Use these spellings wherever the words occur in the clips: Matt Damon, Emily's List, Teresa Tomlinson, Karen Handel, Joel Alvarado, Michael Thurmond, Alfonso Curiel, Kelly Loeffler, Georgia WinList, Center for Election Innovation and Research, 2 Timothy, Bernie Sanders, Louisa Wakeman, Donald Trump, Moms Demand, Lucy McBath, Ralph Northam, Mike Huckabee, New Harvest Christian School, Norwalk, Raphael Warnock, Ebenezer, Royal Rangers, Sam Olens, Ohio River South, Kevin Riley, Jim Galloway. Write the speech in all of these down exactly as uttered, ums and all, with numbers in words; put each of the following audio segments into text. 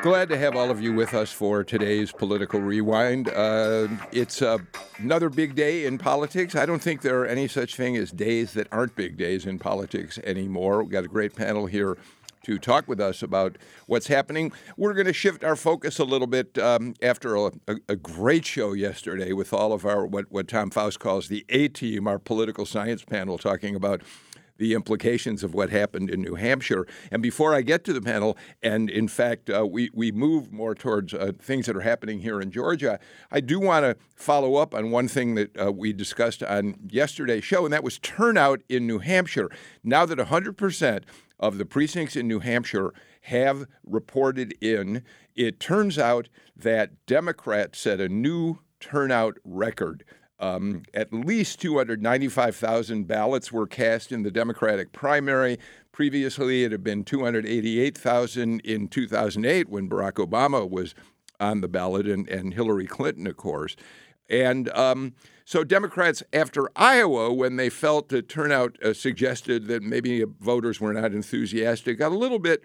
Glad to have all of you with us for today's Political Rewind. Uh, it's uh, another big day in politics. I don't think there are any such thing as days that aren't big days in politics anymore. We've got a great panel here to talk with us about what's happening. We're going to shift our focus a little bit um, after a, a great show yesterday with all of our, what, what Tom Faust calls the A-team, our political science panel, talking about the implications of what happened in New Hampshire. And before I get to the panel, and in fact, uh, we, we move more towards uh, things that are happening here in Georgia, I do want to follow up on one thing that uh, we discussed on yesterday's show, and that was turnout in New Hampshire. Now that one hundred percent of the precincts in New Hampshire have reported in, it turns out that Democrats set a new turnout record. Um, at least two hundred ninety-five thousand ballots were cast in the Democratic primary. Previously, it had been two hundred eighty-eight thousand in two thousand eight when Barack Obama was on the ballot and, and Hillary Clinton, of course. And um, so Democrats, after Iowa, when they felt the turnout uh, suggested that maybe voters were not enthusiastic, got a little bit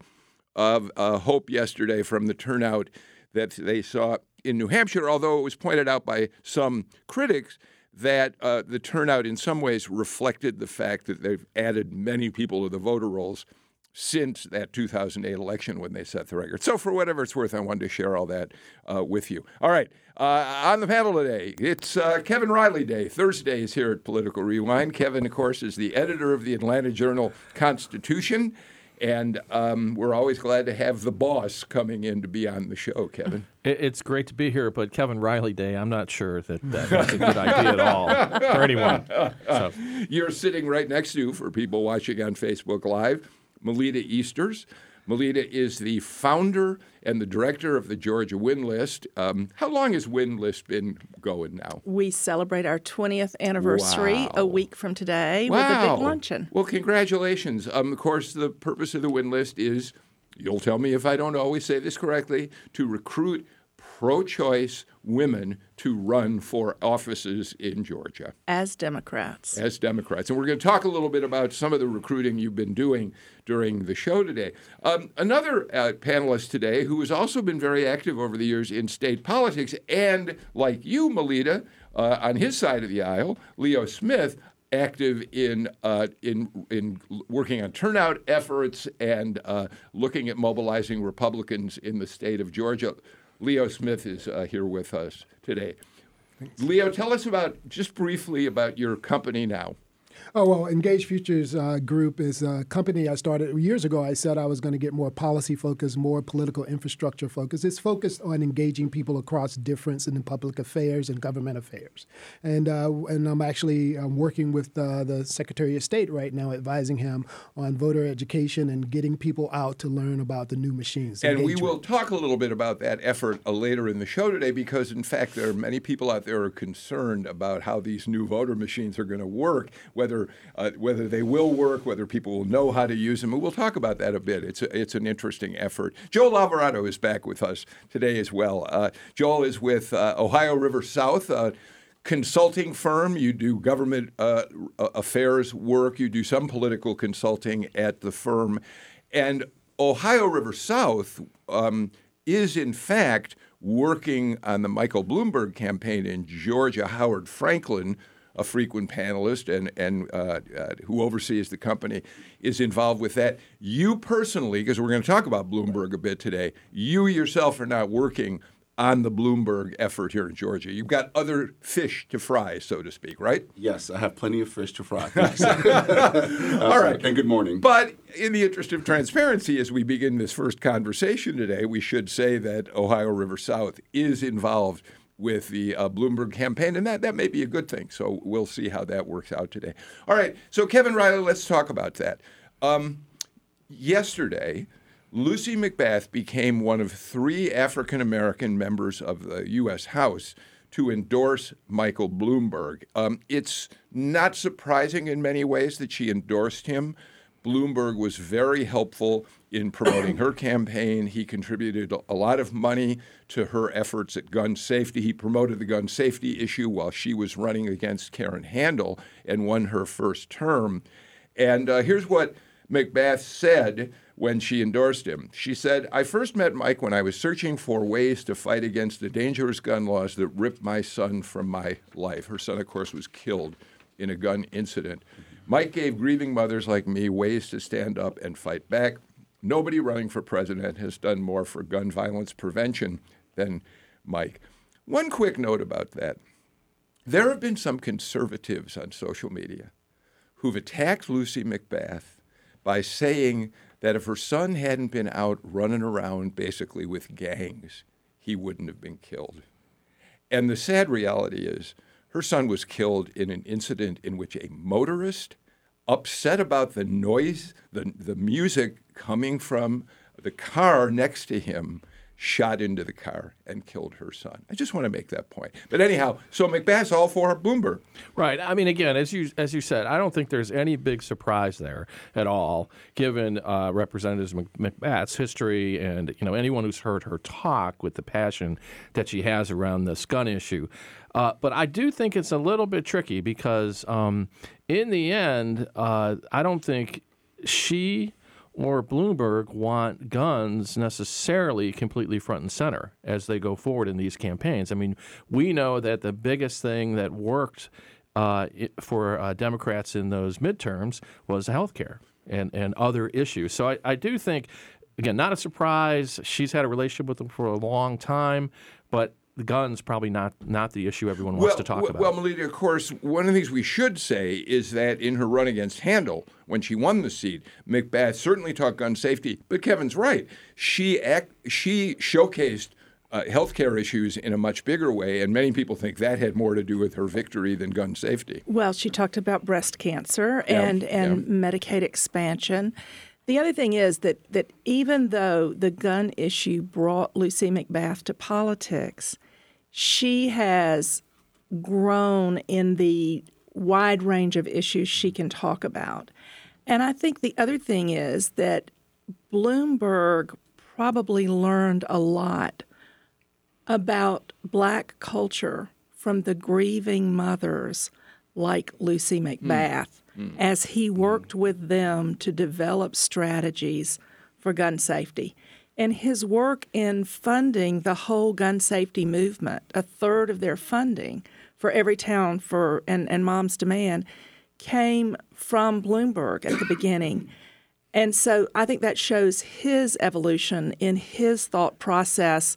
of uh, hope yesterday from the turnout that they saw in New Hampshire, although it was pointed out by some critics that uh, the turnout in some ways reflected the fact that they've added many people to the voter rolls since that two thousand eight election when they set the record. So for whatever it's worth, I wanted to share all that uh, with you. All right. Uh, on the panel today, it's uh, Kevin Riley Day, Thursdays here at Political Rewind. Kevin, of course, is the editor of the Atlanta Journal-Constitution, and um, we're always glad to have the boss coming in to be on the show, Kevin. It's great to be here, but Kevin Riley Day, I'm not sure that that's a good idea at all for anyone. So. You're sitting right next to, for people watching on Facebook Live, Melita Easters. Melita is the founder and the director of the Georgia WinList. Um, how long has WinList been going now? We celebrate our twentieth anniversary wow. a week from today wow. with a big luncheon. Well, congratulations. Um, of course, the purpose of the WinList is, you'll tell me if I don't always say this correctly, to recruit pro-choice women to run for offices in Georgia. As Democrats. As Democrats. And we're going to talk a little bit about some of the recruiting you've been doing during the show today. Um, another uh, panelist today who has also been very active over the years in state politics, and like you, Melita, uh, on his side of the aisle, Leo Smith, active in uh, in in working on turnout efforts and uh, looking at mobilizing Republicans in the state of Georgia. Leo Smith is uh, here with us today. Leo, tell us about, just briefly, about your company now. Oh, well, Engage Futures uh, Group is a company I started years ago. I said I was going to get more policy focused, more political infrastructure focused. It's focused on engaging people across difference in public affairs and government affairs. And uh, and I'm actually I'm working with uh, the Secretary of State right now, advising him on voter education and getting people out to learn about the new machines. And engagement. We will talk a little bit about that effort later in the show today, because, in fact, there are many people out there who are concerned about how these new voter machines are going to work, whether uh, whether they will work, whether people will know how to use them. And we'll talk about that a bit. It's a, it's an interesting effort. Joel Alvarado is back with us today as well. Uh, Joel is with uh, Ohio River South, a consulting firm. You do government uh, affairs work. You do some political consulting at the firm. And Ohio River South um, is, in fact, working on the Michael Bloomberg campaign in Georgia. Howard Franklin, a frequent panelist and and uh, uh, who oversees the company, is involved with that. You personally, because we're going to talk about Bloomberg a bit today, you yourself are not working on the Bloomberg effort here in Georgia. You've got other fish to fry, so to speak, right? Yes, I have plenty of fish to fry. All right. And good morning. But in the interest of transparency, as we begin this first conversation today, we should say that Ohio River South is involved with the uh, Bloomberg campaign, and that, that may be a good thing. So we'll see how that works out today. All right, so Kevin Riley, let's talk about that. Um, yesterday, Lucy McBath became one of three African-American members of the U S House to endorse Michael Bloomberg. Um, it's not surprising in many ways that she endorsed him. Bloomberg was very helpful in promoting her campaign. He contributed a lot of money to her efforts at gun safety. He promoted the gun safety issue while she was running against Karen Handel and won her first term. And uh, here's what McBath said when she endorsed him. She said, "I first met Mike when I was searching for ways to fight against the dangerous gun laws that ripped my son from my life." Her son, of course, was killed in a gun incident. "Mike gave grieving mothers like me ways to stand up and fight back. Nobody running for president has done more for gun violence prevention than Mike." One quick note about that. There have been some conservatives on social media who've attacked Lucy McBath by saying that if her son hadn't been out running around basically with gangs, he wouldn't have been killed. And the sad reality is her son was killed in an incident in which a motorist, upset about the noise, the, the music coming from the car next to him, shot into the car and killed her son. I just want to make that point. But anyhow, so McBath's all for Bloomberg. Right. I mean, again, as you as you said, I don't think there's any big surprise there at all, given uh, Representative McBath's history and, you know, anyone who's heard her talk with the passion that she has around this gun issue. Uh, but I do think it's a little bit tricky because um, in the end, uh, I don't think she or Bloomberg want guns necessarily completely front and center as they go forward in these campaigns. I mean, we know that the biggest thing that worked uh, for uh, Democrats in those midterms was health care and, and other issues. So I, I do think, again, not a surprise. She's had a relationship with them for a long time, but the guns probably not not the issue everyone wants well, to talk well, about. Well, Melita, of course, one of the things we should say is that in her run against Handel, when she won the seat, McBath certainly talked gun safety, but Kevin's right. She act, she showcased uh, health care issues in a much bigger way, and many people think that had more to do with her victory than gun safety. Well, she talked about breast cancer yeah, and, and yeah. Medicaid expansion. The other thing is that, that even though the gun issue brought Lucy McBath to politics, she has grown in the wide range of issues she can talk about. And I think the other thing is that Bloomberg probably learned a lot about Black culture from the grieving mothers like Lucy McBath. Mm. Mm. as he worked with them to develop strategies for gun safety. And his work in funding the whole gun safety movement, a third of their funding for Everytown for, and, and Moms Demand, came from Bloomberg at the beginning. And so I think that shows his evolution in his thought process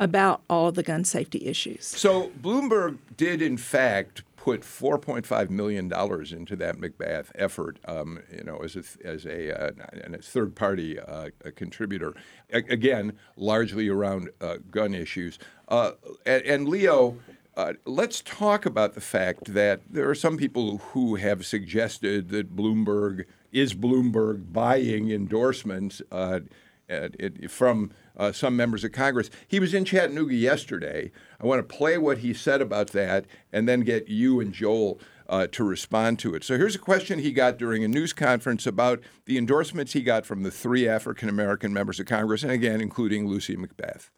about all of the gun safety issues. So Bloomberg did, in fact, put four point five million dollars into that McBath effort, um, you know, as a as a, uh, a third party uh, a contributor. A- again, largely around uh, gun issues. Uh, and, and Leo, uh, let's talk about the fact that there are some people who have suggested that Bloomberg is Bloomberg buying endorsements uh, at, it, from. Uh, some members of Congress. He was in Chattanooga yesterday. I want to play what he said about that and then get you and Joel uh, to respond to it. So here's a question he got during a news conference about the endorsements he got from the three African-American members of Congress, and again, including Lucy McBath.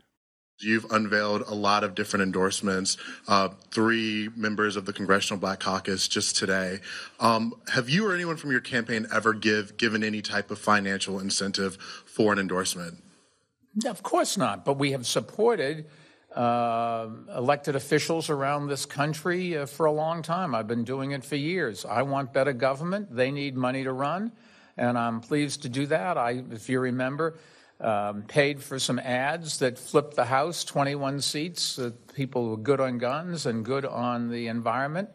You've unveiled a lot of different endorsements, uh, three members of the Congressional Black Caucus just today. Um, have you or anyone from your campaign ever give given any type of financial incentive for an endorsement? Of course not, but we have supported uh, elected officials around this country uh, for a long time. I've been doing it for years. I want better government. They need money to run, and I'm pleased to do that. I, if you remember, um, paid for some ads that flipped the House, twenty-one seats. Uh, people were good on guns and good on the environment.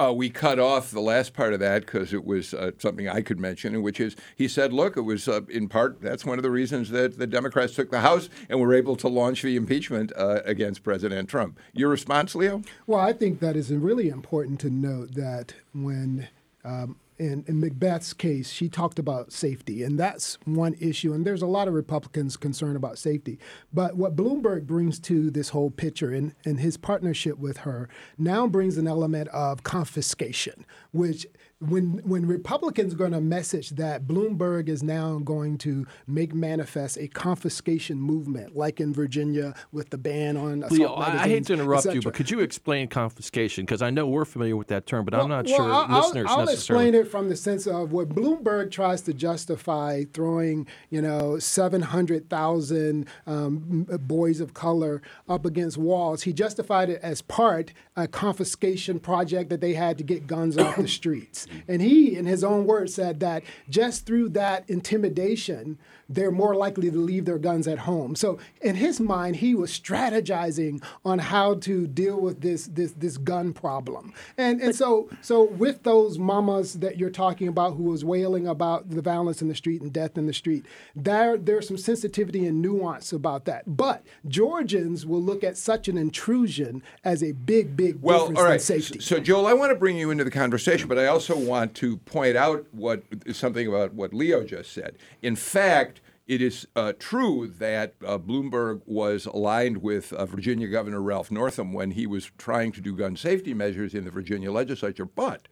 Uh, we cut off the last part of that because it was uh, something I could mention, which is he said, look, it was uh, in part, that's one of the reasons that the Democrats took the House and were able to launch the impeachment uh, against President Trump. Your response, Leo? Well, I think that is really important to note that when um, in, in McBath's case, she talked about safety, and that's one issue. And there's a lot of Republicans concerned about safety. But what Bloomberg brings to this whole picture and, and his partnership with her now brings an element of confiscation, which when when Republicans are going to message that Bloomberg is now going to make manifest a confiscation movement, like in Virginia with the ban on assault Leo, magazines, I hate to interrupt you, but could you explain confiscation? Because I know we're familiar with that term, but well, I'm not well, sure I'll, listeners I'll, I'll necessarily. I'll explain it from the sense of what Bloomberg tries to justify throwing, you know, seven hundred thousand um, boys of color up against walls. He justified it as part a confiscation project that they had to get guns off the streets. And he, in his own words, said that just through that intimidation, they're more likely to leave their guns at home. So in his mind, he was strategizing on how to deal with this this this gun problem. And and so so with those mamas that you're talking about who was wailing about the violence in the street and death in the street, there there's some sensitivity and nuance about that. But Georgians will look at such an intrusion as a big, big well, difference all right. in safety. So, Joel, I want to bring you into the conversation, but I also want to point out what something about what Leo just said. In fact, it is uh, true that uh, Bloomberg was aligned with uh, Virginia Governor Ralph Northam when he was trying to do gun safety measures in the Virginia legislature. But,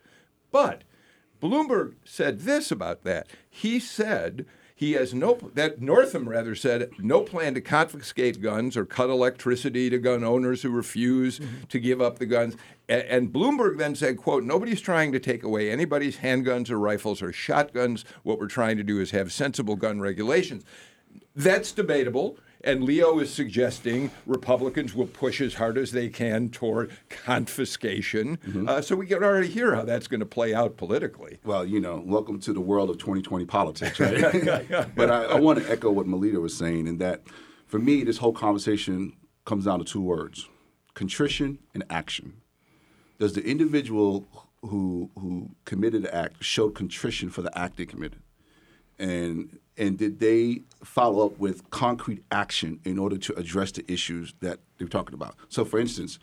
but Bloomberg said this about that. He said he has no that Northam rather said no plan to confiscate guns or cut electricity to gun owners who refuse mm-hmm. to give up the guns. And Bloomberg then said, quote, nobody's trying to take away anybody's handguns or rifles or shotguns. What we're trying to do is have sensible gun regulations. That's debatable. And Leo is suggesting Republicans will push as hard as they can toward confiscation. Mm-hmm. Uh, so we can already hear how that's going to play out politically. Well, you know, welcome to the world of twenty twenty politics, right? But I, I want to echo what Melita was saying in that, for me, this whole conversation comes down to two words, contrition and action. Does the individual who who committed the act show contrition for the act they committed? And and did they follow up with concrete action in order to address the issues that they're talking about? So, for instance,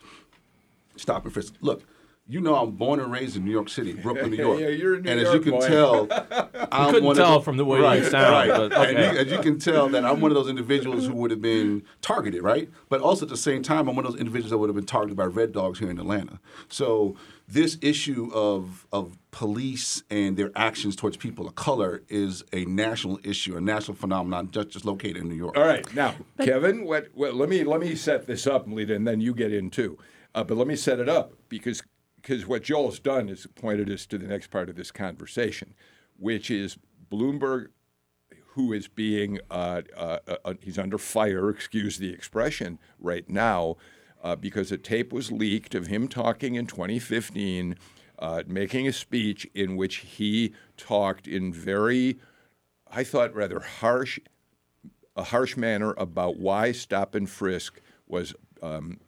stop and frisk. Look, you know I'm born and raised in New York City, Brooklyn, New York. yeah, you're a New and York as you can boy. tell, I'm couldn't one tell of the, from the way right, you sound. Right. But, okay. and you, as you can tell, that I'm one of those individuals who would have been targeted, right? But also at the same time, I'm one of those individuals that would have been targeted by Red Dogs here in Atlanta. So this issue of of police and their actions towards people of color is a national issue, a national phenomenon just, just located in New York. All right, now, but, Kevin, what, what? Let me let me set this up, Melita, and then you get in too. Uh, but let me set it up because. Because what Joel's done is pointed us to the next part of this conversation, which is Bloomberg, who is being, uh, uh, uh, he's under fire, excuse the expression, right now, uh, because a tape was leaked of him talking in twenty fifteen, uh, making a speech in which he talked in very, I thought rather harsh, a harsh manner about why stop and frisk was um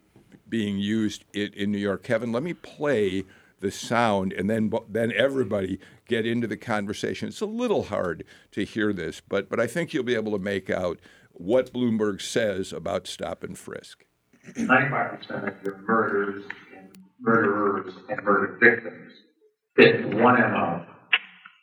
being used in New York. Kevin, let me play the sound, and then then everybody get into the conversation. It's a little hard to hear this, but but I think you'll be able to make out what Bloomberg says about stop and frisk. ninety-five percent of your murders and murderers and murder victims fit one M O.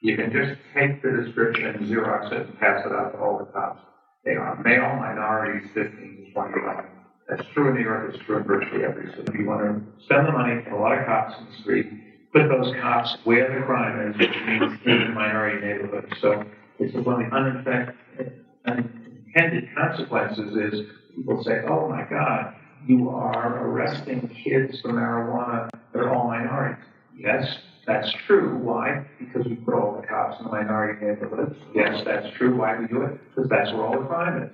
You can just take the description, Xerox it, and pass it out to all the cops. They are male, minorities, fifteen to twenty-one. That's true in New York, it's true in virtually every city. If you want to spend the money for a lot of cops in the street, put those cops where the crime is, which means in minority neighborhoods. So it's one of the unintended consequences is people say, oh my God, you are arresting kids for marijuana, they're all minorities. Yes, that's true. Why? Because we put all the cops in the minority neighborhoods. Yes, that's true. Why do we do it? Because that's where all the crime is.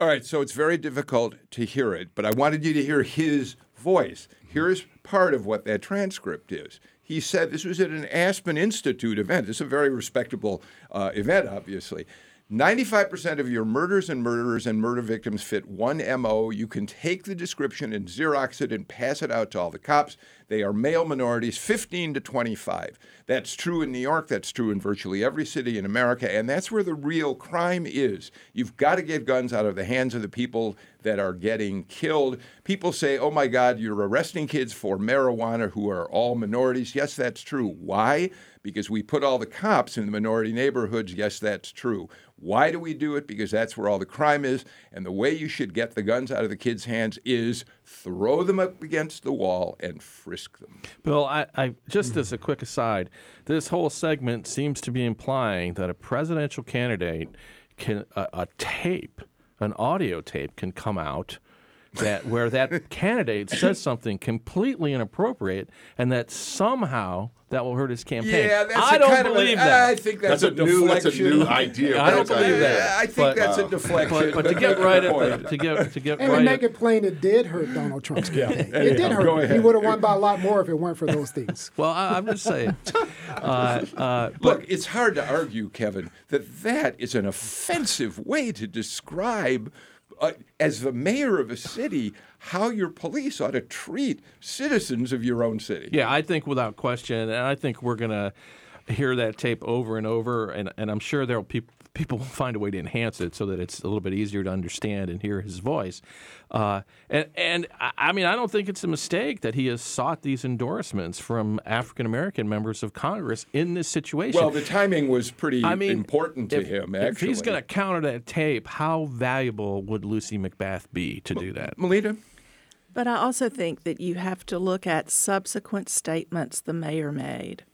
All right, so it's very difficult to hear it, but I wanted you to hear his voice. Here's part of what that transcript is. He said this was at an Aspen Institute event. It's a very respectable uh, event, obviously. ninety-five percent of your murders and murderers and murder victims fit one M O. You can take the description and Xerox it and pass it out to all the cops. They are male minorities, fifteen to twenty-five. That's true in New York. That's true in virtually every city in America. And that's where the real crime is. You've got to get guns out of the hands of the people that are getting killed. People say, oh, my God, you're arresting kids for marijuana who are all minorities. Yes, that's true. Why? Because we put all the cops in the minority neighborhoods. Yes, that's true. Why do we do it? Because that's where all the crime is. And the way you should get the guns out of the kids' hands is throw them up against the wall and frisk them. Bill, I, I, just as a quick aside, this whole segment seems to be implying that a presidential candidate can uh, a tape, an audio tape can come out that where that candidate says something completely inappropriate and that somehow that will hurt his campaign. Yeah, that's I a don't kind believe of a, that. I think that's, that's a, a new deflection. That's a new idea. I don't believe that. I think but, that's uh, a deflection. But, but to get right at the, to get to get and right to make it plain, it did hurt Donald Trump's campaign. yeah, it yeah, did hurt. Him. He would have won by a lot more if it weren't for those things. Well, I, I'm just saying. Uh, uh, Look, but, it's hard to argue, Kevin, that that is an offensive way to describe. Uh, as the mayor of a city, how your police ought to treat citizens of your own city. Yeah, I think without question, and I think we're going to hear that tape over and over, and, and I'm sure there'll pe- people will find a way to enhance it so that it's a little bit easier to understand and hear his voice. Uh, and, and I mean, I don't think it's a mistake that he has sought these endorsements from African-American members of Congress in this situation. Well, the timing was pretty I mean, important to if, him, actually. If he's going to counter that tape, how valuable would Lucy McBath be to M- do that? Melita? But I also think that you have to look at subsequent statements the mayor made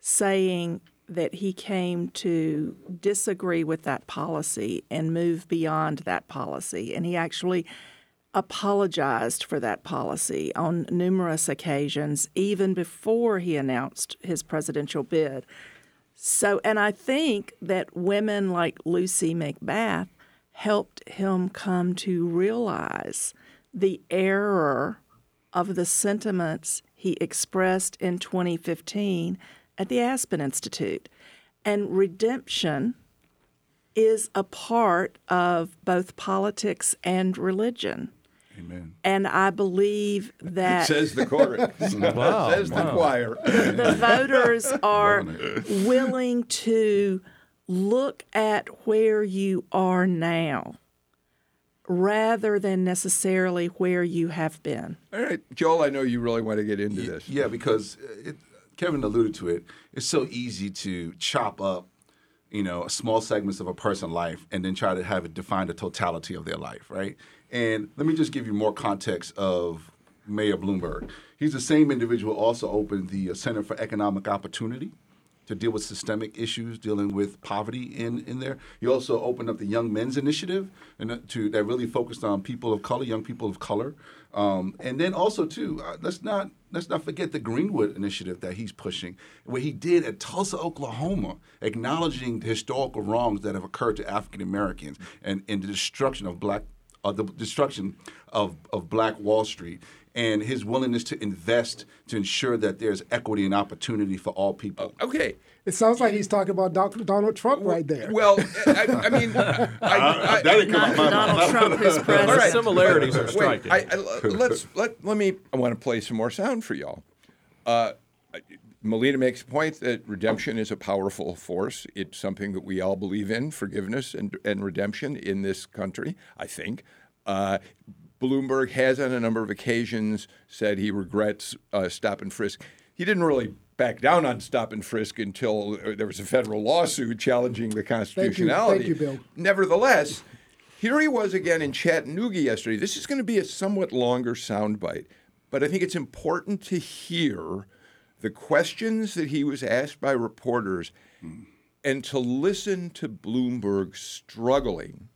saying that he came to disagree with that policy and move beyond that policy. And he actually apologized for that policy on numerous occasions, even before he announced his presidential bid. So, and I think that women like Lucy McBath helped him come to realize the error of the sentiments he expressed in twenty fifteen at the Aspen Institute. And redemption is a part of both politics and religion. Amen. And I believe that... Says the chorus. wow, Says wow. the choir. The, the voters are willing to look at where you are now rather than necessarily where you have been. All right. Joel, I know you really want to get into y- this. Yeah, because... it. Kevin alluded to it. It's so easy to chop up, you know, small segments of a person's life and then try to have it define the totality of their life, right? And let me just give you more context of Mayor Bloomberg. He's the same individual who also opened the Center for Economic Opportunity to deal with systemic issues, dealing with poverty in, in there. He also opened up the Young Men's Initiative and to that really focused on people of color, young people of color. Um, and then also, too, uh, let's not let's not forget the Greenwood Initiative that he's pushing, what he did at Tulsa, Oklahoma, acknowledging the historical wrongs that have occurred to African Americans and, and the destruction of black uh, the destruction of, of Black Wall Street. And his willingness to invest to ensure that there's equity and opportunity for all people. Okay. It sounds like he's talking about Doctor Donald Trump right there. Well, I, I mean, I, I, I, that didn't come out my Donald Trump is president. All right. Similarities are striking. Wait, I, I, let's let let me. I want to play some more sound for y'all. Uh, Melita makes the point that redemption is a powerful force. It's something that we all believe in: forgiveness and and redemption in this country. I think. Uh, Bloomberg has on a number of occasions said he regrets uh, stop and frisk. He didn't really back down on stop and frisk until there was a federal lawsuit challenging the constitutionality. Thank you, thank you, Bill. Nevertheless, here he was again in Chattanooga yesterday. This is going to be a somewhat longer soundbite, but I think it's important to hear the questions that he was asked by reporters and to listen to Bloomberg struggling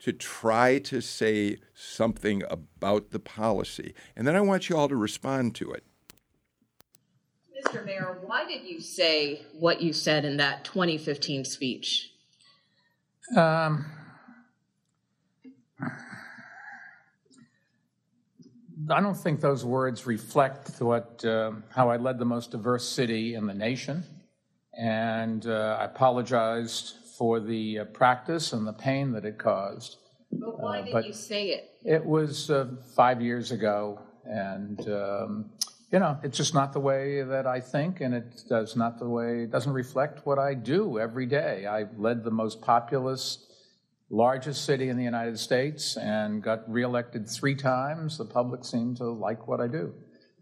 to try to say something about the policy. And then I want you all to respond to it. Mister Mayor, why did you say what you said in that twenty fifteen speech? Um, I don't think those words reflect what uh, how I led the most diverse city in the nation. And uh, I apologized for the uh, practice and the pain that it caused. But why uh, did but you say it? It was uh, five years ago, and um, you know, it's just not the way that I think, and it does not the way, it doesn't reflect what I do every day. I led the most populous, largest city in the United States and got reelected three times. The public seemed to like what I do.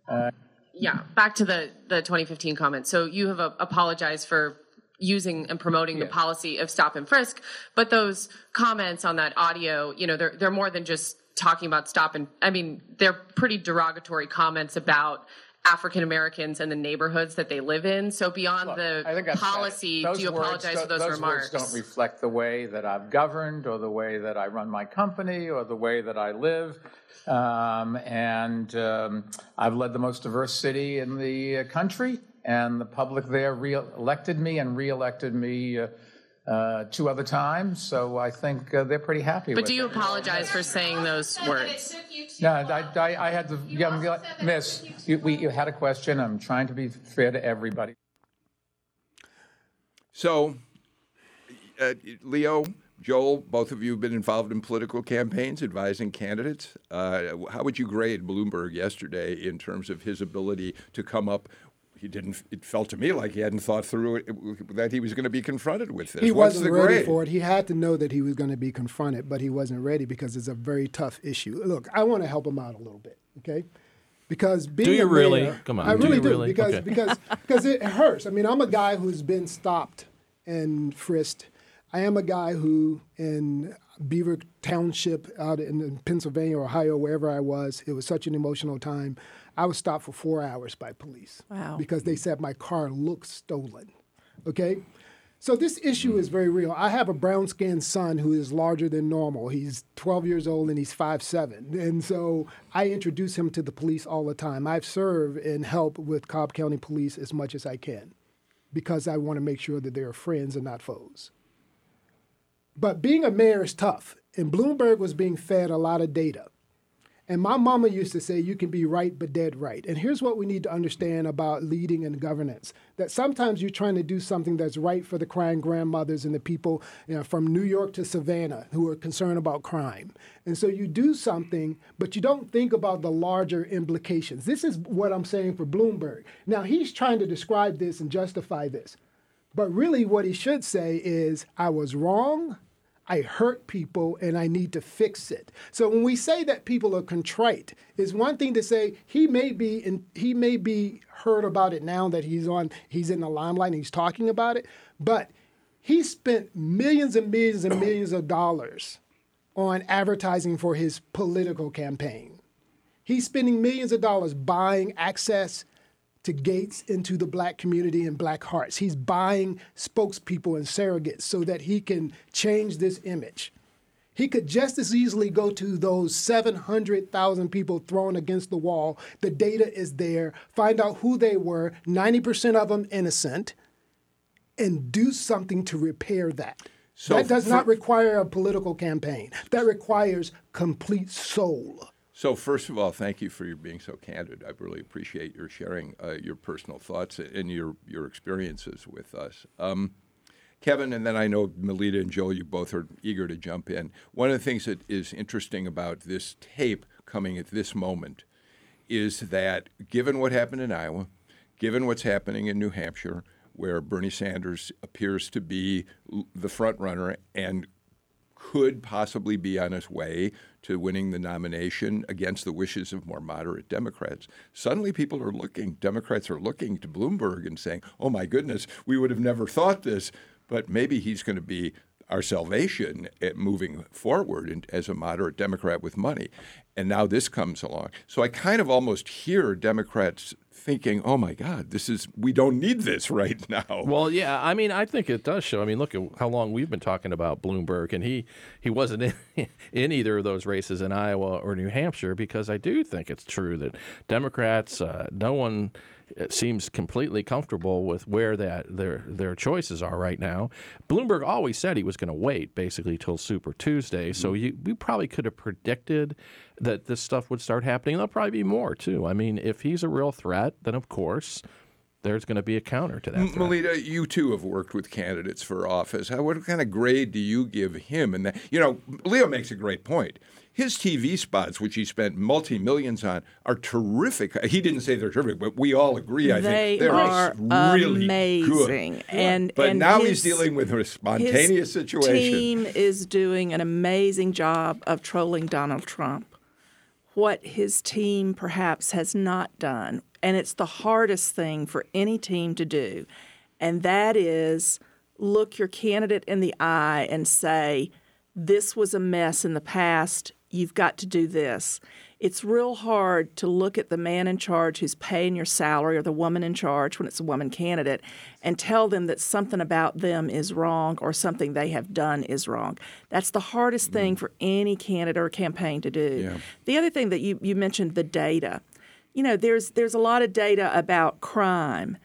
Uh, yeah, back to the, the twenty fifteen comment. So you have uh, apologized for using and promoting yes. the policy of stop and frisk, but those comments on that audio, you know, they're they're more than just talking about stop and, I mean, they're pretty derogatory comments about African Americans and the neighborhoods that they live in. So beyond Look, the policy, do you words, apologize th- for those, those remarks? Those words don't reflect the way that I've governed or the way that I run my company or the way that I live. Um, and um, I've led the most diverse city in the uh, country, and the public there re-elected me and re-elected me uh, uh, two other times, so I think uh, they're pretty happy but with it. But do you it. apologize for saying those words? No, I, I, I had to, yeah, miss, you, we, you had a question. I'm trying to be fair to everybody. So, uh, Leo, Joel, both of you have been involved in political campaigns, advising candidates. Uh, how would you grade Bloomberg yesterday in terms of his ability to come up? He didn't. It felt to me like he hadn't thought through it, that he was going to be confronted with this. He What's wasn't the ready grade? for it. He had to know that he was going to be confronted, but he wasn't ready because it's a very tough issue. Look, I want to help him out a little bit, okay? Because being do you mayor, really? Come on, I do really you do really? because okay. because because it hurts. I mean, I'm a guy who's been stopped and frisked. I am a guy who in Beaver Township out in Pennsylvania, Ohio, wherever I was, it was such an emotional time. I was stopped for four hours by police wow. because they said my car looked stolen, okay? So this issue is very real. I have a brown-skinned son who is larger than normal. He's twelve years old and he's five seven. And so I introduce him to the police all the time. I've served and helped with Cobb County Police as much as I can because I want to make sure that they are friends and not foes. But being a mayor is tough, and Bloomberg was being fed a lot of data. And my mama used to say, you can be right, but dead right. And here's what we need to understand about leading and governance, that sometimes you're trying to do something that's right for the crying grandmothers and the people, you know, from New York to Savannah who are concerned about crime. And so you do something, but you don't think about the larger implications. This is what I'm saying for Bloomberg. Now, he's trying to describe this and justify this. But really what he should say is, I was wrong, I hurt people, and I need to fix it. So when we say that people are contrite, it's one thing to say he may be in, he may be heard about it now that he's on he's in the limelight and he's talking about it, but he spent millions and millions and millions of dollars on advertising for his political campaign. He's spending millions of dollars buying access to gates into the black community and black hearts. He's buying spokespeople and surrogates so that he can change this image. He could just as easily go to those seven hundred thousand people thrown against the wall. The data is there, find out who they were, ninety percent of them innocent, and do something to repair that. So that does for- not require a political campaign. That requires complete soul. So first of all, thank you for your being so candid. I really appreciate your sharing uh, your personal thoughts and your, your experiences with us. Um, Kevin, and then I know Melita and Joel, you both are eager to jump in. One of the things that is interesting about this tape coming at this moment is that given what happened in Iowa, given what's happening in New Hampshire, where Bernie Sanders appears to be the front runner and could possibly be on his way to winning the nomination against the wishes of more moderate Democrats. Suddenly people are looking, Democrats are looking to Bloomberg and saying, oh, my goodness, we would have never thought this, but maybe he's going to be our salvation at moving forward and as a moderate Democrat with money. And now this comes along. So I kind of almost hear Democrats thinking, oh, my God, this is we don't need this right now. Well, yeah, I mean, I think it does show. I mean, look at how long we've been talking about Bloomberg, and he he wasn't in, in either of those races in Iowa or New Hampshire, because I do think it's true that Democrats, uh, no one seems completely comfortable with where that their their choices are right now. Bloomberg always said he was going to wait basically till Super Tuesday, so you, we probably could have predicted that this stuff would start happening. There'll probably be more, too. I mean, if he's a real threat, then, of course, there's going to be a counter to that. Melita, you too have worked with candidates for office. How, what kind of grade do you give him? And you know, Leo makes a great point. His T V spots, which he spent multi-millions on, are terrific. He didn't say they're terrific, but we all agree, I they think. They are really amazing. Good. And, but and now his, he's dealing with a spontaneous his situation. His team is doing an amazing job of trolling Donald Trump. What his team perhaps has not done, and it's the hardest thing for any team to do, and that is look your candidate in the eye and say, this was a mess in the past. You've got to do this. It's real hard to look at the man in charge who's paying your salary or the woman in charge when it's a woman candidate and tell them that something about them is wrong or something they have done is wrong. That's the hardest thing for any candidate or campaign to do. Yeah. The other thing that you, you mentioned, the data. You know, there's there's a lot of data about crime.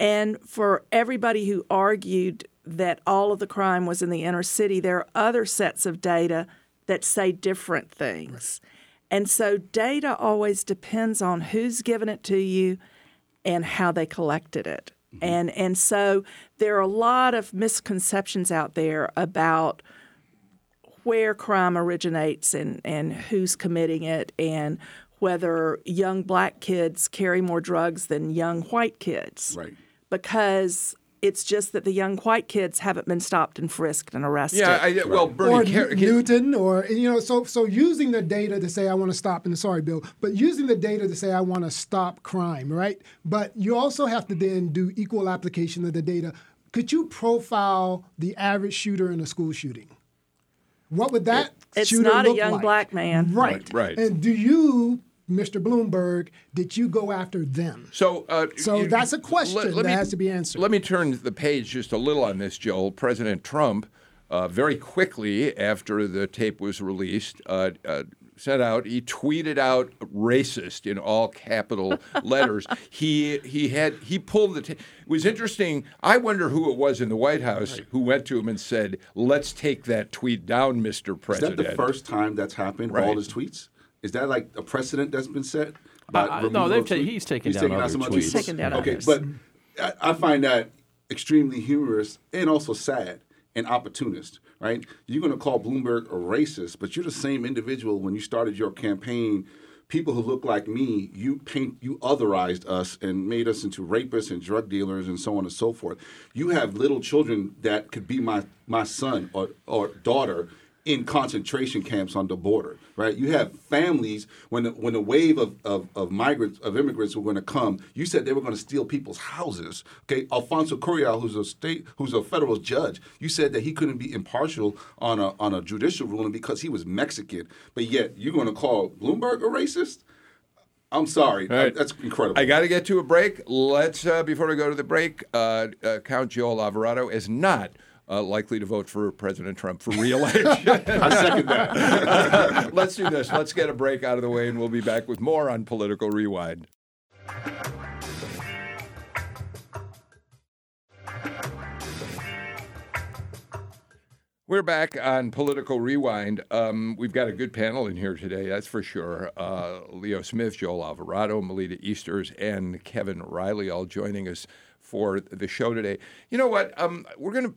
And for everybody who argued that all of the crime was in the inner city, there are other sets of data that say different things. Right. And so data always depends on who's given it to you and how they collected it. Mm-hmm. And and so there are a lot of misconceptions out there about where crime originates and, and who's committing it and whether young black kids carry more drugs than young white kids. Right. Because it's just that the young white kids haven't been stopped and frisked and arrested. Yeah, I, well, Bernie or Car- Newton, or you know, so so using the data to say I want to stop. And sorry, Bill, but using the data to say I want to stop crime, right? But you also have to then do equal application of the data. Could you profile the average shooter in a school shooting? What would that it, shooter look like? It's not a young like? black man, right? Right. And do you? Mister Bloomberg, did you go after them? So uh, so you, that's a question let, let that me, has to be answered. Let me turn the page just a little on this, Joel. President Trump, uh, very quickly after the tape was released, uh, uh, sent out, he tweeted out racist in all capital letters. He he had, he pulled the, t- it was interesting. I wonder who it was in the White House right. who went to him and said, let's take that tweet down, Mister President. Is that the first time that's happened, right. all his tweets? Is that like a precedent that's been set? By uh, no, they've ta- he's taken he's down other out some tweets. Tweets. He's taken down okay, others. Okay, but I, I find that extremely humorous and also sad and opportunist, right? You're going to call Bloomberg a racist, but you're the same individual when you started your campaign. People who look like me, you paint, you otherized us and made us into rapists and drug dealers and so on and so forth. You have little children that could be my, my son or, or daughter in concentration camps on the border, right? You have families, when the, when the wave of, of, of migrants, of immigrants were going to come, you said they were going to steal people's houses, okay? Alfonso Curiel, who's a state, who's a federal judge, you said that he couldn't be impartial on a, on a judicial ruling because he was Mexican, but yet you're going to call Bloomberg a racist? I'm sorry. Right. That's incredible. I got to get to a break. Let's, uh, before we go to the break, uh, uh, Count Joel Alvarado is not Uh, likely to vote for President Trump for re-election. I second that. uh, let's do this. Let's get a break out of the way, and we'll be back with more on Political Rewind. We're back on Political Rewind. Um, we've got a good panel in here today, that's for sure. Uh, Leo Smith, Joel Alvarado, Melita Easters, and Kevin Riley all joining us for the show today. You know what? Um, we're going to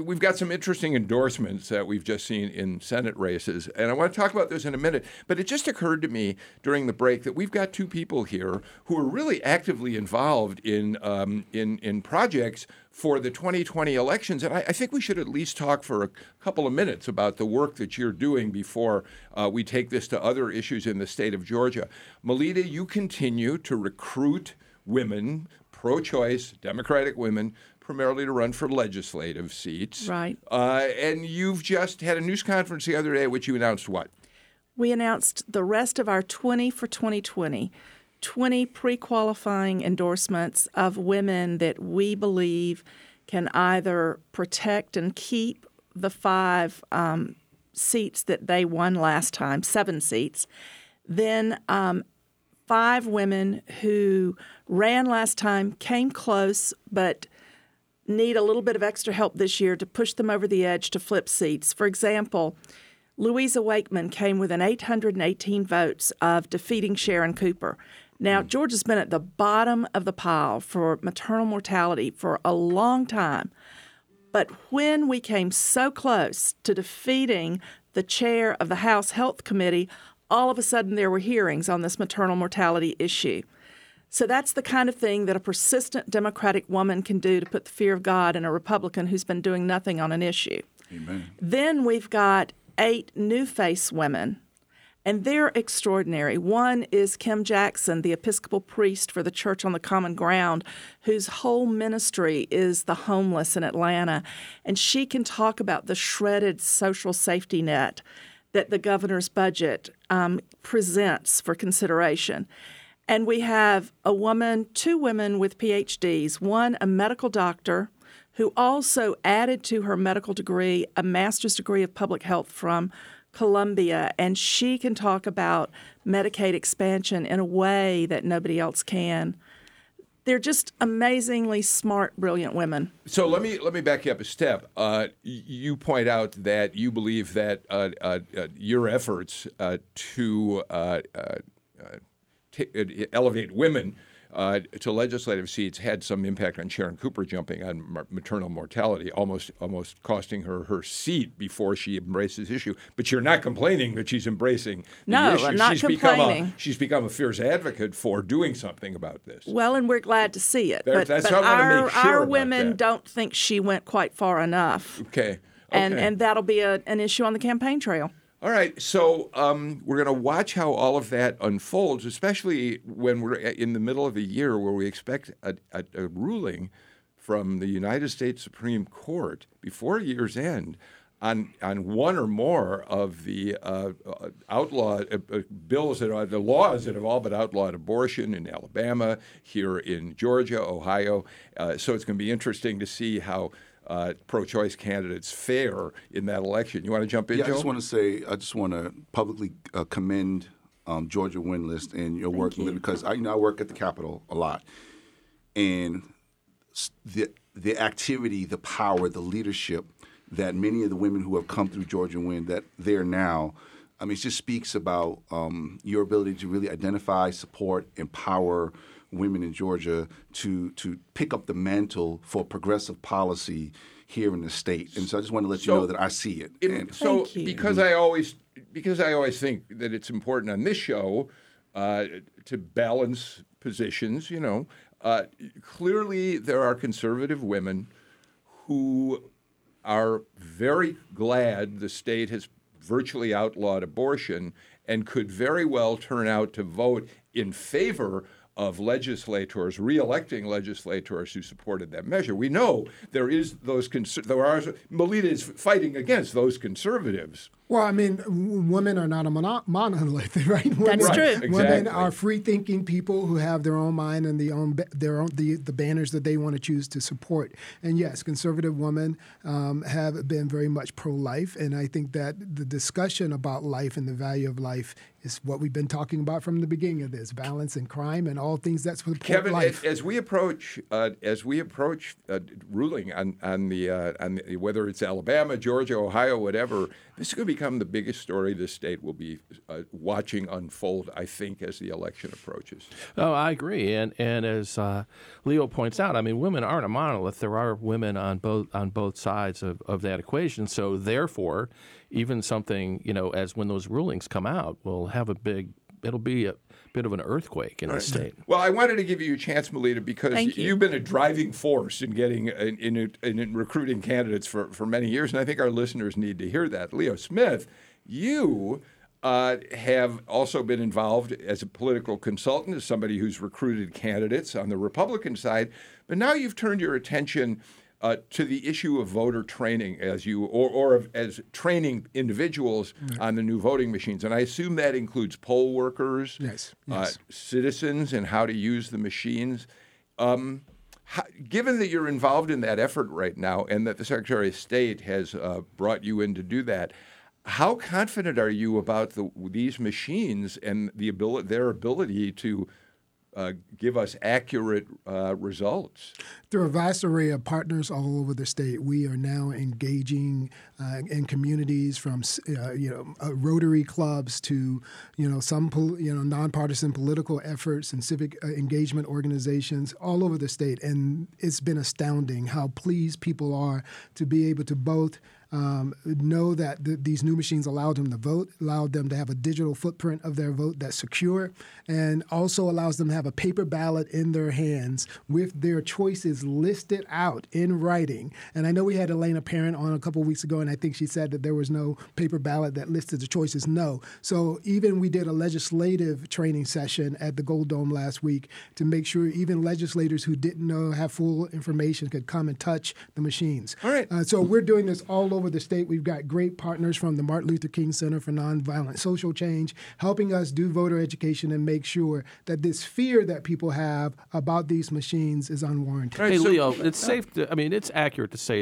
We've got some interesting endorsements that we've just seen in Senate races, and I want to talk about those in a minute. But it just occurred to me during the break that we've got two people here who are really actively involved in um, in, in projects for the twenty twenty elections, and I, I think we should at least talk for a couple of minutes about the work that you're doing before uh, we take this to other issues in the state of Georgia. Melita, you continue to recruit women, pro-choice, Democratic women, primarily to run for legislative seats. Right. Uh, and you've just had a news conference the other day in which you announced what? We announced the rest of our twenty for twenty twenty, twenty pre-qualifying endorsements of women that we believe can either protect and keep the five um, seats that they won last time, seven seats, then um, five women who ran last time, came close, but need a little bit of extra help this year to push them over the edge to flip seats. For example, Louisa Wakeman came within eight hundred eighteen votes of defeating Sharon Cooper. Now, Georgia's been at the bottom of the pile for maternal mortality for a long time. But when we came so close to defeating the chair of the House Health Committee, all of a sudden there were hearings on this maternal mortality issue. So that's the kind of thing that a persistent Democratic woman can do to put the fear of God in a Republican who's been doing nothing on an issue. Amen. Then we've got eight new-face women, and they're extraordinary. One is Kim Jackson, the Episcopal priest for the Church on the Common Ground, whose whole ministry is the homeless in Atlanta. And she can talk about the shredded social safety net that the governor's budget um, presents for consideration. And we have a woman, two women with P H Ds, one a medical doctor who also added to her medical degree a master's degree of public health from Columbia, and she can talk about Medicaid expansion in a way that nobody else can. They're just amazingly smart, brilliant women. So let me let me back you up a step. Uh, you point out that you believe that uh, uh, your efforts uh, to uh, uh, t- elevate women Uh, to legislative seats had some impact on Sharon Cooper jumping on ma- maternal mortality, almost almost costing her her seat before she embraces the issue. But you're not complaining that she's embracing the no, issue. No, I'm not she's complaining. Become a, she's become a fierce advocate for doing something about this. Well, and we're glad to see it. There, but that's but how our, make sure our women that. don't think she went quite far enough. Okay. okay. And, and that'll be a, an issue on the campaign trail. All right, so um, we're going to watch how all of that unfolds, especially when we're in the middle of a year where we expect a, a, a ruling from the United States Supreme Court before year's end on on one or more of the uh, outlaw uh, bills that are the laws that have all but outlawed abortion in Alabama, here in Georgia, Ohio. Uh, so it's going to be interesting to see how Uh, pro-choice candidates fare in that election. You want to jump in, yeah, Joe? I just want to say, I just want to publicly uh, commend um, Georgia WinList and your Thank work you. because I, you know, I work at the Capitol a lot, and the the activity, the power, the leadership that many of the women who have come through Georgia Win that they're now, I mean, it just speaks about um, your ability to really identify, support, empower women in Georgia to to pick up the mantle for progressive policy here in the state. And so I just want to let you so, know that I see it. it and so you. because I always because I always think that it's important on this show uh, to balance positions, you know, uh, clearly there are conservative women who are very glad the state has virtually outlawed abortion and could very well turn out to vote in favor of legislators, re-electing legislators who supported that measure. We know there is those cons- there are Melita is fighting against those conservatives. Well, I mean, w- women are not a mono- monolith, right? That's women, true. Right, exactly. Women are free-thinking people who have their own mind and the own their own the, the banners that they want to choose to support. And yes, conservative women um, have been very much pro-life, and I think that the discussion about life and the value of life is what we've been talking about from the beginning of this: balance and crime and all things that support Kevin, life. Kevin, as we approach, uh, as we approach uh, ruling on on the uh, on the, whether it's Alabama, Georgia, Ohio, whatever, this is going to become the biggest story this state will be uh, watching unfold, I think, as the election approaches. Oh, I agree, and and as uh, Leo points out, I mean, women aren't a monolith. There are women on both on both sides of, of that equation. So therefore, even something, you know, as when those rulings come out, will have a big, it'll be a bit of an earthquake in the state. Well, I wanted to give you a chance, Melita, because Thank you. you've been a driving force in getting, in, in, in recruiting candidates for, for many years, and I think our listeners need to hear that. Leo Smith, you uh, have also been involved as a political consultant, as somebody who's recruited candidates on the Republican side, but now you've turned your attention Uh, to the issue of voter training, as you or, or as training individuals mm-hmm. on the new voting machines, and I assume that includes poll workers, yes, yes. Uh, citizens, and how to use the machines. Um, how, given that you're involved in that effort right now, and that the Secretary of State has uh, brought you in to do that, how confident are you about the, these machines and the ability, their ability to uh, give us accurate uh, results. Through a vast array of partners all over the state, we are now engaging uh, in communities from uh, you know uh, Rotary clubs to you know some pol- you know nonpartisan political efforts and civic uh, engagement organizations all over the state, and it's been astounding how pleased people are to be able to both Um, know that th- these new machines allowed them to vote, allowed them to have a digital footprint of their vote that's secure, and also allows them to have a paper ballot in their hands with their choices listed out in writing. And I know we had Elena Parent on a couple of weeks ago, and I think she said that there was no paper ballot that listed the choices. No. So even we did a legislative training session at the Gold Dome last week to make sure even legislators who didn't know, have full information, could come and touch the machines. All right. Uh, so we're doing this all over. over the state. We've got great partners from the Martin Luther King Center for Nonviolent Social Change helping us do voter education and make sure that this fear that people have about these machines is unwarranted. Right, hey, so, Leo, it's uh, safe to, I mean, it's accurate to say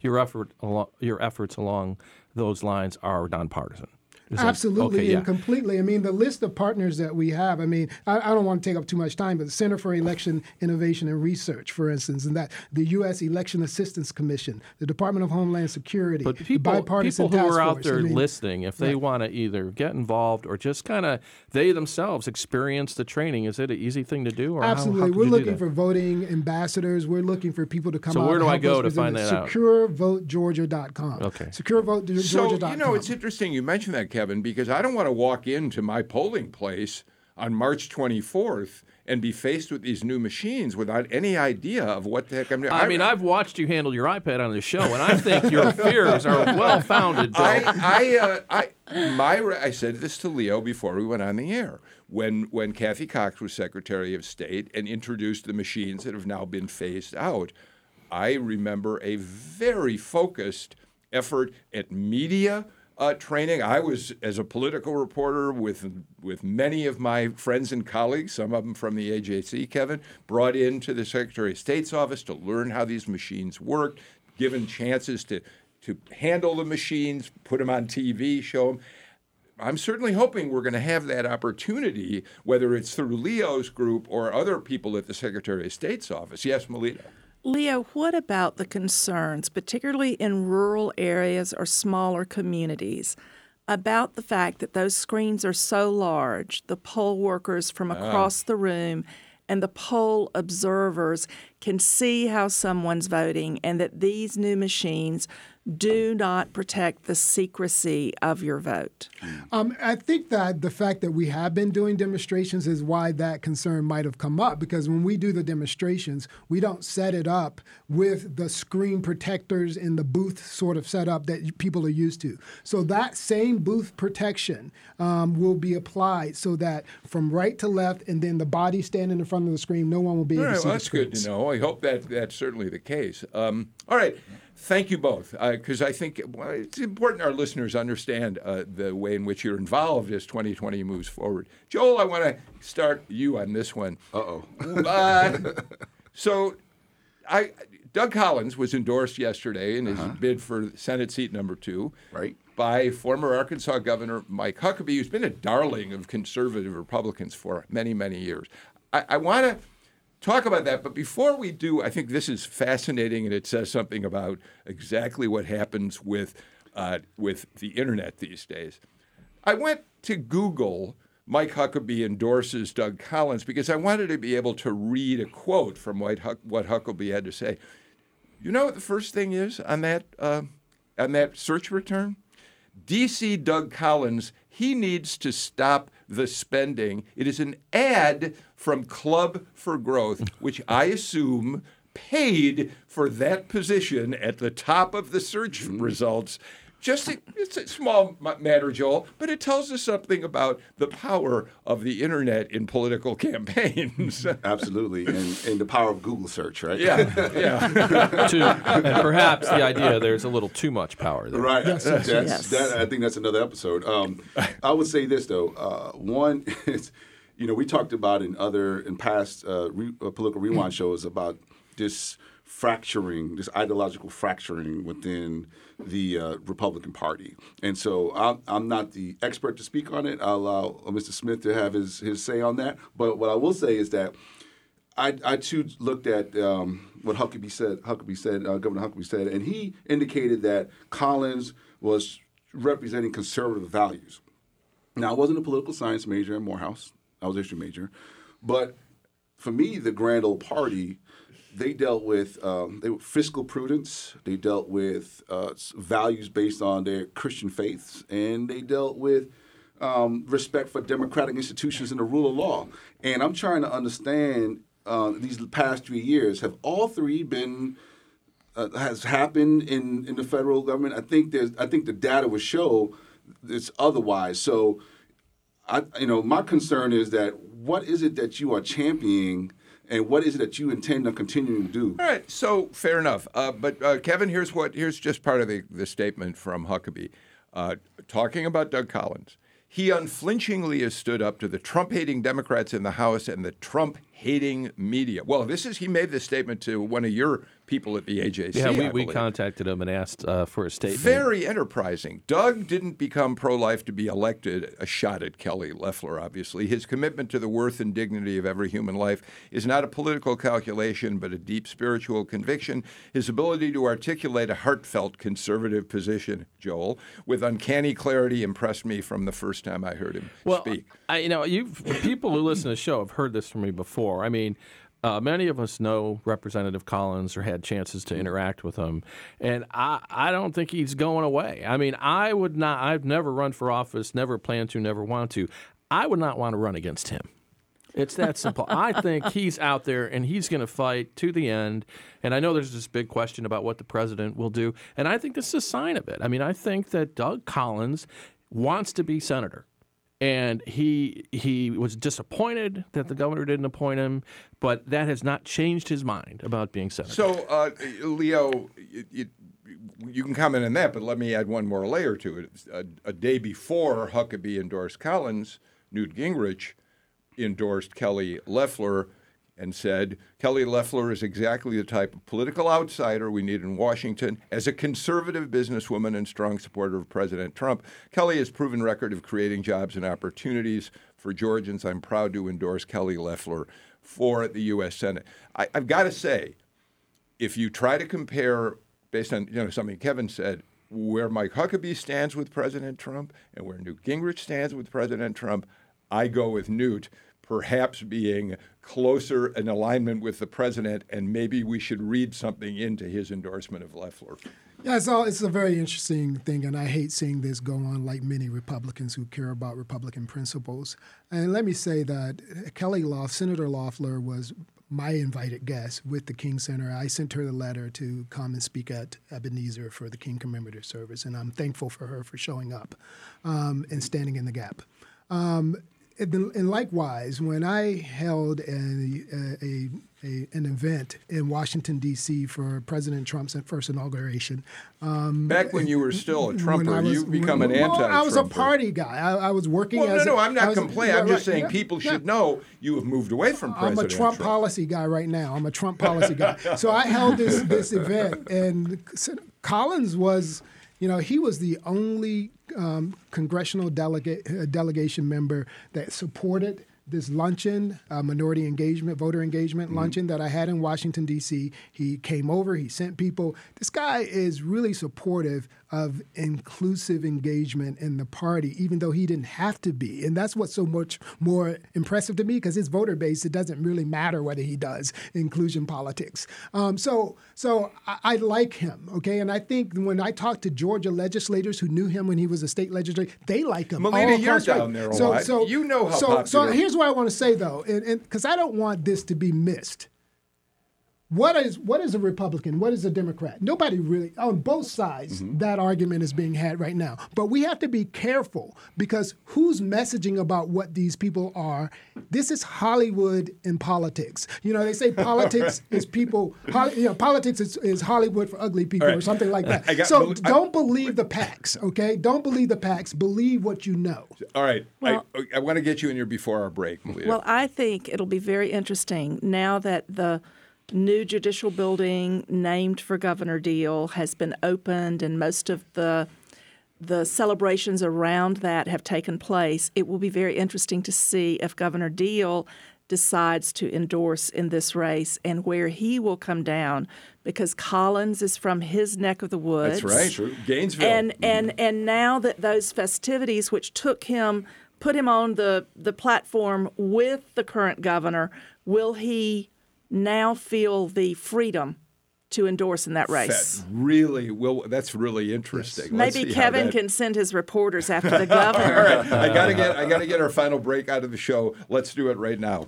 your effort, your efforts along those lines are nonpartisan. Is Absolutely that, okay, and yeah. completely. I mean, the list of partners that we have, I mean, I, I don't want to take up too much time, but the Center for Election Innovation and Research, for instance, and that the U S. Election Assistance Commission, the Department of Homeland Security, but people, the bipartisan people who task are out force, there I mean, listening, if they yeah. want to either get involved or just kind of they themselves experience the training, is it an easy thing to do? Or Absolutely. How, how We're looking for voting ambassadors. We're looking for people to come so out. So where do I go to find that out? Secure Vote Georgia dot com. Okay. Secure Vote Georgia dot com. So, you know, it's interesting you mentioned that, Kevin. Kevin, because I don't want to walk into my polling place on March twenty-fourth and be faced with these new machines without any idea of what the heck I'm doing. I mean, I, I've watched you handle your iPad on the show, and I think your fears are well-founded. I, I, uh, I, my, I said this to Leo before we went on the air. When when Kathy Cox was Secretary of State and introduced the machines that have now been phased out, I remember a very focused effort at media Uh, training. I was, as a political reporter with with many of my friends and colleagues, some of them from the A J C, Kevin, brought into the Secretary of State's office to learn how these machines worked, given chances to, to handle the machines, put them on T V, show them. I'm certainly hoping we're going to have that opportunity, whether it's through Leo's group or other people at the Secretary of State's office. Yes, Melita. Leo, what about the concerns, particularly in rural areas or smaller communities, about the fact that those screens are so large, the poll workers from across uh. the room and the poll observers can see how someone's voting, and that these new machines do not protect the secrecy of your vote? Um, I think that the fact that we have been doing demonstrations is why that concern might have come up, because when we do the demonstrations, we don't set it up with the screen protectors in the booth sort of setup that people are used to. So that same booth protection um, will be applied so that from right to left, and then the body standing in front of the screen, no one will be able right, to see well, the screen. That's good to know. I hope that that's certainly the case. Um, all right. Thank you both, because uh, I think well, it's important our listeners understand uh, the way in which you're involved as twenty twenty moves forward. Joel, I want to start you on this one. Uh-oh. uh, so I, Doug Collins was endorsed yesterday in his uh-huh. bid for Senate seat number two right. by former Arkansas Governor Mike Huckabee, who's been a darling of conservative Republicans for many, many years. I, I want to talk about that, but before we do, I think this is fascinating, and it says something about exactly what happens with uh, with the internet these days. I went to Google, Mike Huckabee endorses Doug Collins, because I wanted to be able to read a quote from what, Huck- what Huckabee had to say. You know what the first thing is on that uh, on that search return? D C Doug Collins, he needs to stop the spending. It is an ad from Club for Growth, which I assume paid for that position at the top of the search results. Just a, it's a small matter, Joel, but it tells us something about the power of the internet in political campaigns. Absolutely, and, and the power of Google search, right? Yeah, yeah. Too, and perhaps the idea there's a little too much power there. Right. Yes, that's, yes. That, I think that's another episode. Um, I would say this though. Uh, one is, you know, we talked about in other in past uh, re, uh, political rewind shows about this fracturing, this ideological fracturing within the uh, Republican Party. And so I'm, I'm not the expert to speak on it. I'll allow Mister Smith to have his, his say on that. But what I will say is that I, I too looked at um, what Huckabee said, Huckabee said, uh, Governor Huckabee said, and he indicated that Collins was representing conservative values. Now, I wasn't a political science major at Morehouse. I was a history major. But for me, the grand old party, they dealt with um, they were fiscal prudence. They dealt with uh, values based on their Christian faiths. And they dealt with um, respect for democratic institutions and the rule of law. And I'm trying to understand uh, these past three years, have all three been uh, has happened in, in the federal government? I think there's I think the data would show it's otherwise. So, I, you know, my concern is that what is it that you are championing and what is it that you intend on continuing to do? All right. So fair enough. Uh, but, uh, Kevin, here's what here's just part of the, the statement from Huckabee uh, talking about Doug Collins. He unflinchingly has stood up to the Trump-hating Democrats in the House and the Trump-hating media. Well, this is he made this statement to one of your people at the A J C. Yeah, we, we contacted him and asked uh, for a statement. Very enterprising. Doug didn't become pro-life to be elected, a shot at Kelly Loeffler, obviously. His commitment to the worth and dignity of every human life is not a political calculation, but a deep spiritual conviction. His ability to articulate a heartfelt conservative position, Joel, with uncanny clarity impressed me from the first time I heard him well, speak. I, you know, you people who listen to the show have heard this from me before. I mean, Uh, many of us know Representative Collins or had chances to interact with him, and I, I don't think he's going away. I mean, I would not. I've never run for office, never plan to, never want to. I would not want to run against him. It's that simple. I think he's out there, and he's going to fight to the end. And I know there's this big question about what the president will do, and I think this is a sign of it. I mean, I think that Doug Collins wants to be senator. And he he was disappointed that the governor didn't appoint him, but that has not changed his mind about being senator. So, uh, Leo, you, you, you can comment on that, but let me add one more layer to it. A, a day before Huckabee endorsed Collins, Newt Gingrich endorsed Kelly Loeffler and said, Kelly Loeffler is exactly the type of political outsider we need in Washington. As a conservative businesswoman and strong supporter of President Trump, Kelly has proven record of creating jobs and opportunities for Georgians. I'm proud to endorse Kelly Loeffler for the U S. Senate. I, I've got to say, if you try to compare, based on you know something Kevin said, where Mike Huckabee stands with President Trump and where Newt Gingrich stands with President Trump, I go with Newt, perhaps being closer in alignment with the president, and maybe we should read something into his endorsement of Loeffler. Yeah, it's, all, it's a very interesting thing, and I hate seeing this go on like many Republicans who care about Republican principles. And let me say that Kelly Loeffler, Senator Loeffler, was my invited guest with the King Center. I sent her the letter to come and speak at Ebenezer for the King Commemorative Service, and I'm thankful for her for showing up um, and standing in the gap. Um, And likewise, when I held a, a, a, an event in Washington, D C for President Trump's first inauguration. Um, Back when you were still a Trumper, was, you become when, an anti-Trumper. Well, I was a party guy. I, I was working well, as no, no, a, I'm not was, complaining. I'm right, just saying yeah, people should yeah. know you have moved away from President Trump. I'm a Trump, Trump policy guy right now. I'm a Trump policy guy. So I held this, this event, and Collins was... You know, he was the only um, congressional delegate uh, delegation member that supported this luncheon, uh, minority engagement, voter engagement mm-hmm. luncheon that I had in Washington, D C. He came over. He sent people. This guy is really supportive of inclusive engagement in the party, even though he didn't have to be. And that's what's so much more impressive to me, because his voter base, it doesn't really matter whether he does inclusion politics. Um, so so I, I like him, okay? And I think when I talk to Georgia legislators who knew him when he was a state legislator, they like him. Melina, you're down there a lot. So, so, you know how so, popular. So here's what I want to say, though, and because I don't want this to be missed. What is what is a Republican? What is a Democrat? Nobody really, on both sides, mm-hmm. that argument is being had right now. But we have to be careful, because who's messaging about what these people are? This is Hollywood in politics. You know, they say politics is people, you know, politics is, is Hollywood for ugly people, right, or something like that. I got, so I, don't believe the PACs, okay? Don't believe the PACs. Believe what you know. All right. Well, I, I want to get you in here before our break, Melita. Well, I think it'll be very interesting now that the new judicial building named for Governor Deal has been opened, and most of the the celebrations around that have taken place. It will be very interesting to see if Governor Deal decides to endorse in this race and where he will come down, because Collins is from his neck of the woods. That's right, true. Gainesville. And mm-hmm. and and now that those festivities, which took him, put him on the, the platform with the current governor, will he now feel the freedom to endorse in that race? That really will. That's really interesting. Yes. Maybe Let's Kevin that... can send his reporters after the governor. All right, I gotta get I gotta get our final break out of the show. Let's do it right now.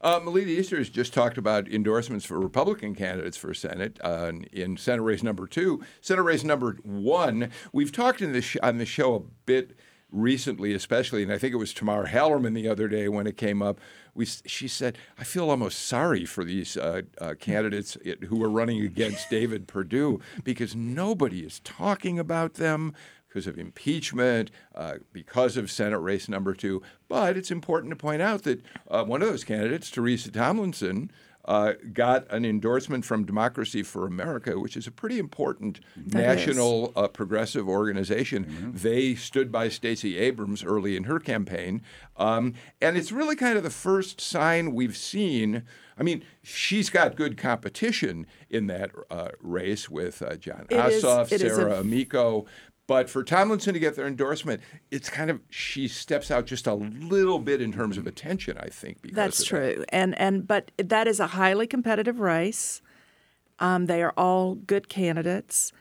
Uh, Melita Easter has just talked about endorsements for Republican candidates for Senate uh, in Senate race number two. Senate race number one, we've talked in this sh- on the show a bit recently, especially, and I think it was Tamar Hallerman the other day when it came up. We, she said, I feel almost sorry for these uh, uh, candidates who are running against David Perdue because nobody is talking about them because of impeachment, uh, because of Senate race number two. But it's important to point out that uh, one of those candidates, Teresa Tomlinson, uh, got an endorsement from Democracy for America, which is a pretty important that national uh, progressive organization. Mm-hmm. They stood by Stacey Abrams early in her campaign. Um, and it's really kind of the first sign we've seen. I mean, she's got good competition in that uh, race with uh, John it Ossoff, is, Sarah a... Amico. But for Tomlinson to get their endorsement, it's kind of she steps out just a little bit in terms of attention, I think. Because That's true. That. And and but that is a highly competitive race. Um, they are all good candidates.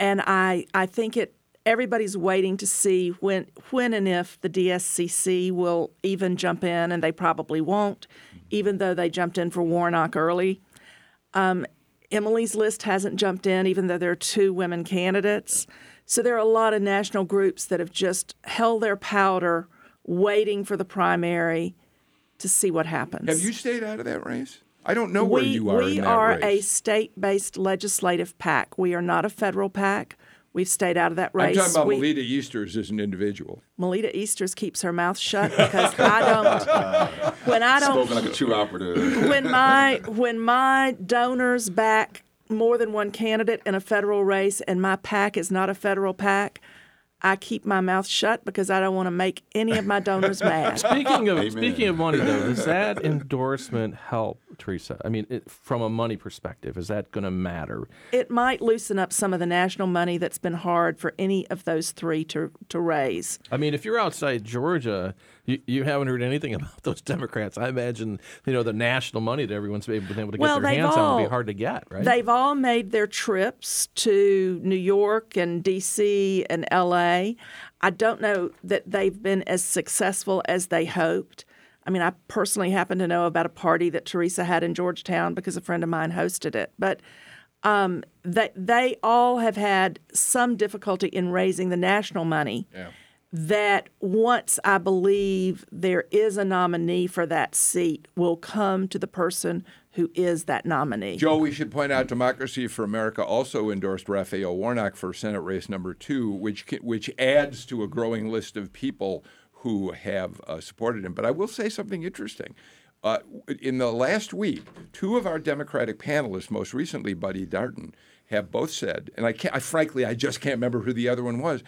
And I I think it everybody's waiting to see when when and if the D S C C will even jump in, and they probably won't, even though they jumped in for Warnock early. Um, Emily's List hasn't jumped in, even though there are two women candidates. So there are a lot of national groups that have just held their powder, waiting for the primary to see what happens. Have you stayed out of that race? I don't know we, where you are in that race. We are a state-based legislative PAC. We are not a federal PAC. We've stayed out of that race. I'm talking about we, Melita Easters as an individual. Melita Easters keeps her mouth shut because I don't. When I don't. Spoken like a true operative. When my when my donors back more than one candidate in a federal race, and my PAC is not a federal PAC, I keep my mouth shut because I don't want to make any of my donors mad. Speaking of Amen. speaking of money, though, does that endorsement help, Teresa? I mean, it, from a money perspective, is that going to matter? It might loosen up some of the national money that's been hard for any of those three to to raise. I mean, if you're outside Georgia, you, you haven't heard anything about those Democrats. I imagine, you know, the national money that everyone's been able to get well, their hands all, on would be hard to get, right? They've all made their trips to New York and D C and L A. I don't know that they've been as successful as they hoped. I mean, I personally happen to know about a party that Teresa had in Georgetown because a friend of mine hosted it. But um, they, they all have had some difficulty in raising the national money yeah. that once I believe there is a nominee for that seat will come to the person who is that nominee. Joe, we should point out Democracy for America also endorsed Raphael Warnock for Senate race number two, which which adds to a growing list of people who have uh, supported him. But I will say something interesting. Uh, in the last week, two of our Democratic panelists, most recently Buddy Darden, have both said, and I, can't, I frankly, I just can't remember who the other one was,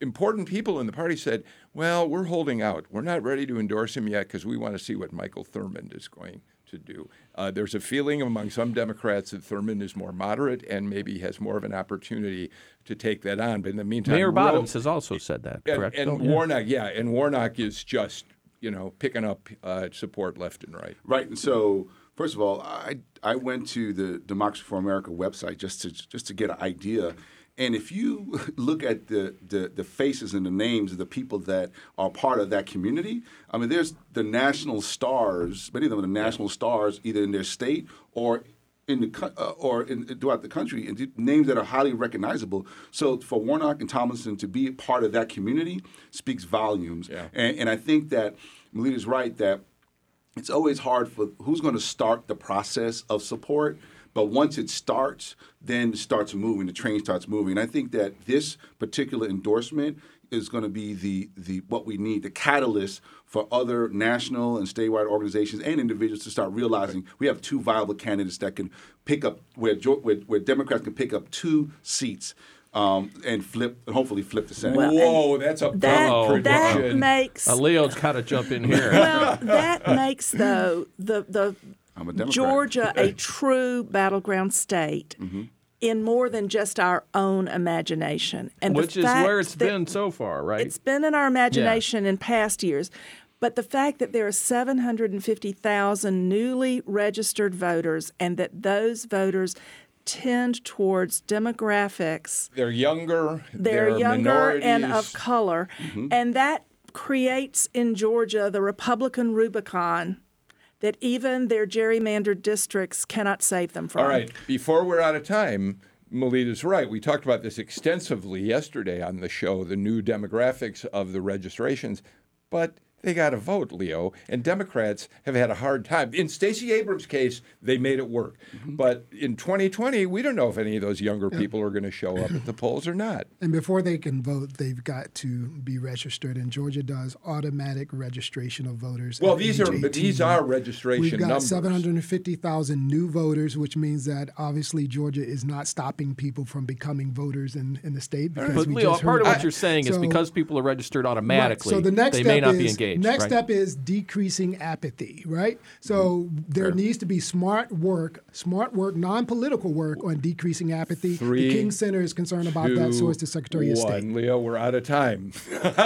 important people in the party said, well, we're holding out. We're not ready to endorse him yet because we want to see what Michael Thurmond is going to do. Uh, there's a feeling among some Democrats that Thurmond is more moderate and maybe has more of an opportunity to take that on. But in the meantime, Mayor Bottoms has also said that, correct? And, and yeah. Warnock, yeah, and Warnock is just, you know, picking up uh, support left and right. Right. And so, first of all, I I went to the Democracy for America website just to just to get an idea. And if you look at the, the, the faces and the names of the people that are part of that community, I mean, there's the national stars. Many of them are the national stars, either in their state or in the uh, or in, throughout the country, and names that are highly recognizable. So for Warnock and Tomlinson to be part of that community speaks volumes. Yeah. And, and I think that Melita's right that it's always hard for who's going to start the process of support. But once it starts, then it starts moving. The train starts moving. And I think that this particular endorsement is going to be the the what we need, the catalyst for other national and statewide organizations and individuals to start realizing we have two viable candidates that can pick up where where, where Democrats can pick up two seats. Um, and flip, and hopefully flip the Senate. Well, Whoa, that's a that, prediction. That makes uh, Leo's got to jump in here. Well, that makes though the the a Georgia a true battleground state mm-hmm. in more than just our own imagination, and which the is fact where it's been so far, right? It's been in our imagination yeah. in past years, but the fact that there are seven hundred fifty thousand newly registered voters, and that those voters tend towards demographics. They're younger. They're, they're younger and of color. Mm-hmm. And that creates in Georgia the Republican Rubicon that even their gerrymandered districts cannot save them from. All right. Before we're out of time, Melita's right. We talked about this extensively yesterday on the show, the new demographics of the registrations. But they got to vote, Leo, and Democrats have had a hard time. In Stacey Abrams' case, they made it work. Mm-hmm. But in twenty twenty, we don't know if any of those younger yeah. people are going to show up at the polls or not. And before they can vote, they've got to be registered. And Georgia does automatic registration of voters. Well, these are but these are registration numbers. We've got numbers. seven hundred fifty thousand new voters, which means that obviously Georgia is not stopping people from becoming voters in, in the state. Because but we Leo, just part heard, of what I, you're saying so, is because people are registered automatically, right, so the next they step may not is, be engaged. Next right. step is decreasing apathy, right? So mm-hmm. there sure. needs to be smart work, smart work, non-political work on decreasing apathy. Three, the King Center is concerned about two, that, so is the Secretary one. of State. Leo, we're out of time.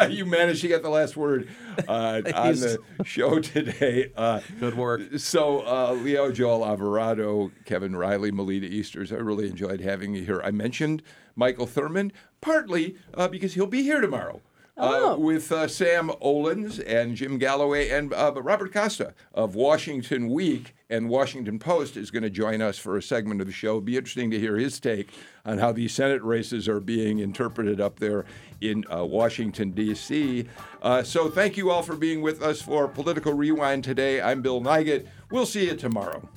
You managed to get the last word uh, on the show today. Uh, Good work. So uh, Leo, Joel Alvarado, Kevin Riley, Melita Easters, I really enjoyed having you here. I mentioned Michael Thurmond, partly uh, because he'll be here tomorrow. Uh, oh. With uh, Sam Olens and Jim Galloway and uh, Robert Costa of Washington Week and Washington Post is going to join us for a segment of the show. It'll be interesting to hear his take on how these Senate races are being interpreted up there in uh, Washington, D C Uh, so thank you all for being with us for Political Rewind today. I'm Bill Nigut. We'll see you tomorrow.